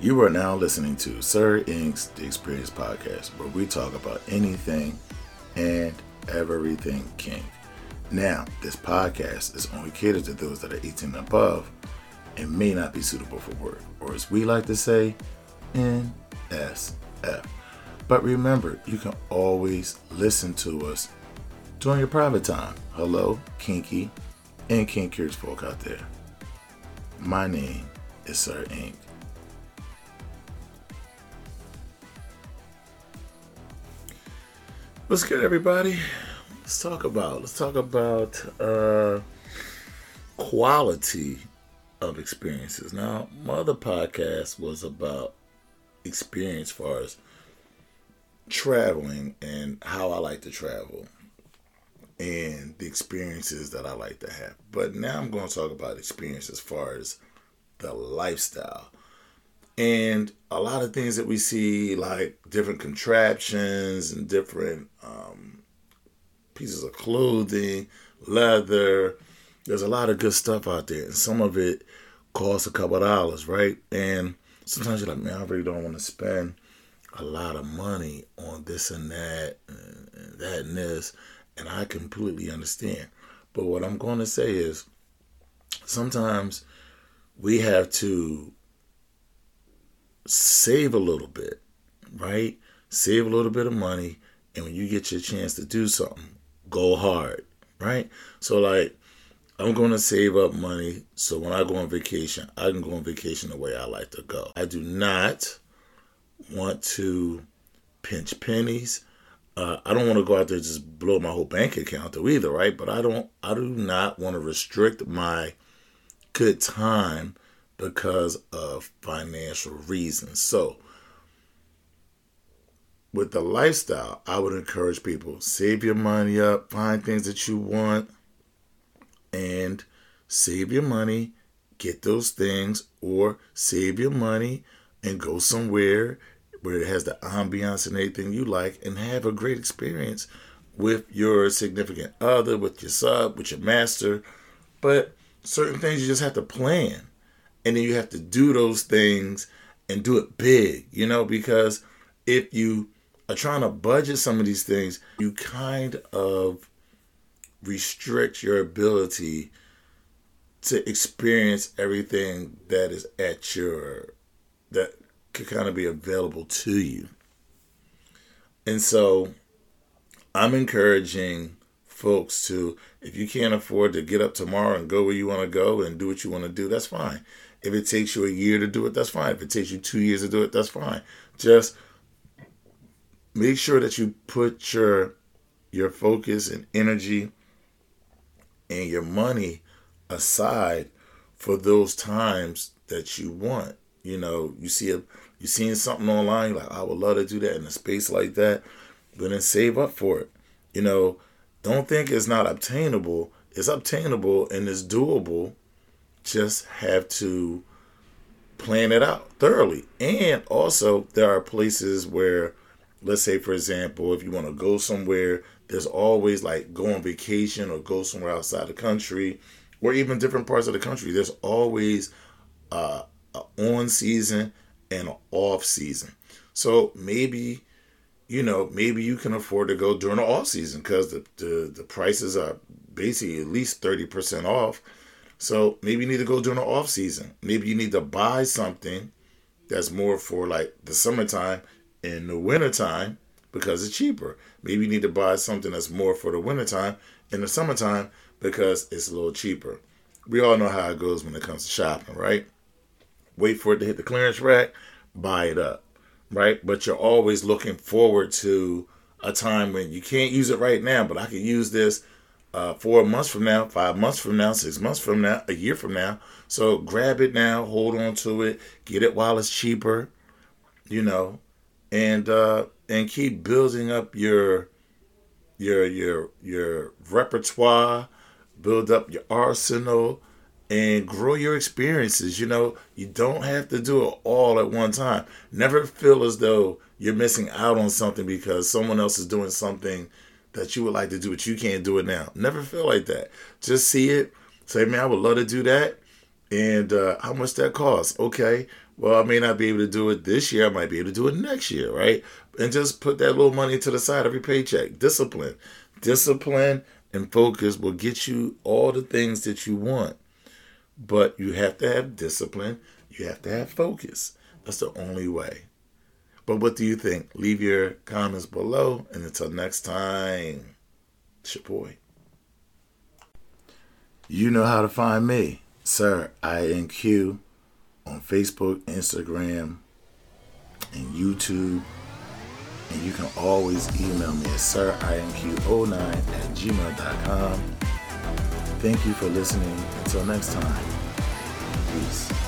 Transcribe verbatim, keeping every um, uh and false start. You are now listening to Sir inQ's The Experience Podcast, where we talk about anything and everything kink. Now, this podcast is only catered to those that are eighteen and above and may not be suitable for work, or as we like to say, N S F. But remember, you can always listen to us during your private time. Hello, kinky and kink curious folk out there. My name is Sir inQ. What's good, everybody? Let's talk about let's talk about uh, quality of experiences. Now, my other podcast was about experience, as far as traveling and how I like to travel and the experiences that I like to have. But now I'm going to talk about experience as far as the lifestyle. And a lot of things that we see, like different contraptions and different um, pieces of clothing, leather. There's a lot of good stuff out there. And some of it costs a couple of dollars, right? And sometimes you're like, man, I really don't want to spend a lot of money on this and that and that and this. And I completely understand. But what I'm going to say is sometimes we have to save a little bit, right? Save a little bit of money, and when you get your chance to do something, go hard, right? So, like, I'm going to save up money so when I go on vacation, I can go on vacation the way I like to go. I do not want to pinch pennies. Uh, I don't want to go out there and just blow my whole bank account though either, right? But I don't. I do not want to restrict my good time because of financial reasons. So with the lifestyle, I would encourage people, save your money up, find things that you want, and save your money, get those things, or save your money and go somewhere where it has the ambiance and everything you like and have a great experience with your significant other, with your sub, with your master. But certain things you just have to plan. And then you have to do those things and do it big, you know, because if you are trying to budget some of these things, you kind of restrict your ability to experience everything that is at your, that could kind of be available to you. And so I'm encouraging folks to, if you can't afford to get up tomorrow and go where you want to go and do what you want to do, that's fine. If it takes you a year to do it, that's fine. If it takes you two years to do it, that's fine. Just make sure that you put your your focus and energy and your money aside for those times that you want. You know, you see a you seeing something online, like, I would love to do that in a space like that, but then save up for it. You know, don't think it's not obtainable. It's obtainable and it's doable. Just have to plan it out thoroughly. And also, there are places where, let's say, for example, if you want to go somewhere, there's always, like, go on vacation or go somewhere outside the country or even different parts of the country. There's always uh, an on season and an off season. So maybe, you know, maybe you can afford to go during the off season because the, the, the prices are basically at least thirty percent off. So maybe you need to go during the off season. Maybe you need to buy something that's more for like the summertime and the wintertime because it's cheaper. Maybe you need to buy something that's more for the wintertime and the summertime because it's a little cheaper. We all know how it goes when it comes to shopping, right? Wait for it to hit the clearance rack, buy it up, right? But you're always looking forward to a time when you can't use it right now, but I can use this Uh, four months from now, five months from now, six months from now, a year from now. So grab it now, hold on to it, get it while it's cheaper, you know, and uh, and keep building up your your your your repertoire, build up your arsenal, and grow your experiences. You know, you don't have to do it all at one time. Never feel as though you're missing out on something because someone else is doing something that you would like to do, but you can't do it now. Never feel like that. Just see it. Say, man, I would love to do that. And uh, how much that costs? Okay. Well, I may not be able to do it this year. I might be able to do it next year, right? And just put that little money to the side every paycheck. Discipline. Discipline and focus will get you all the things that you want. But you have to have discipline. You have to have focus. That's the only way. But what do you think? Leave your comments below. And until next time, it's your boy. You know how to find me, Sir inQ, on Facebook, Instagram, and YouTube. And you can always email me at sir inq zero nine at gmail dot com. Thank you for listening. Until next time, peace.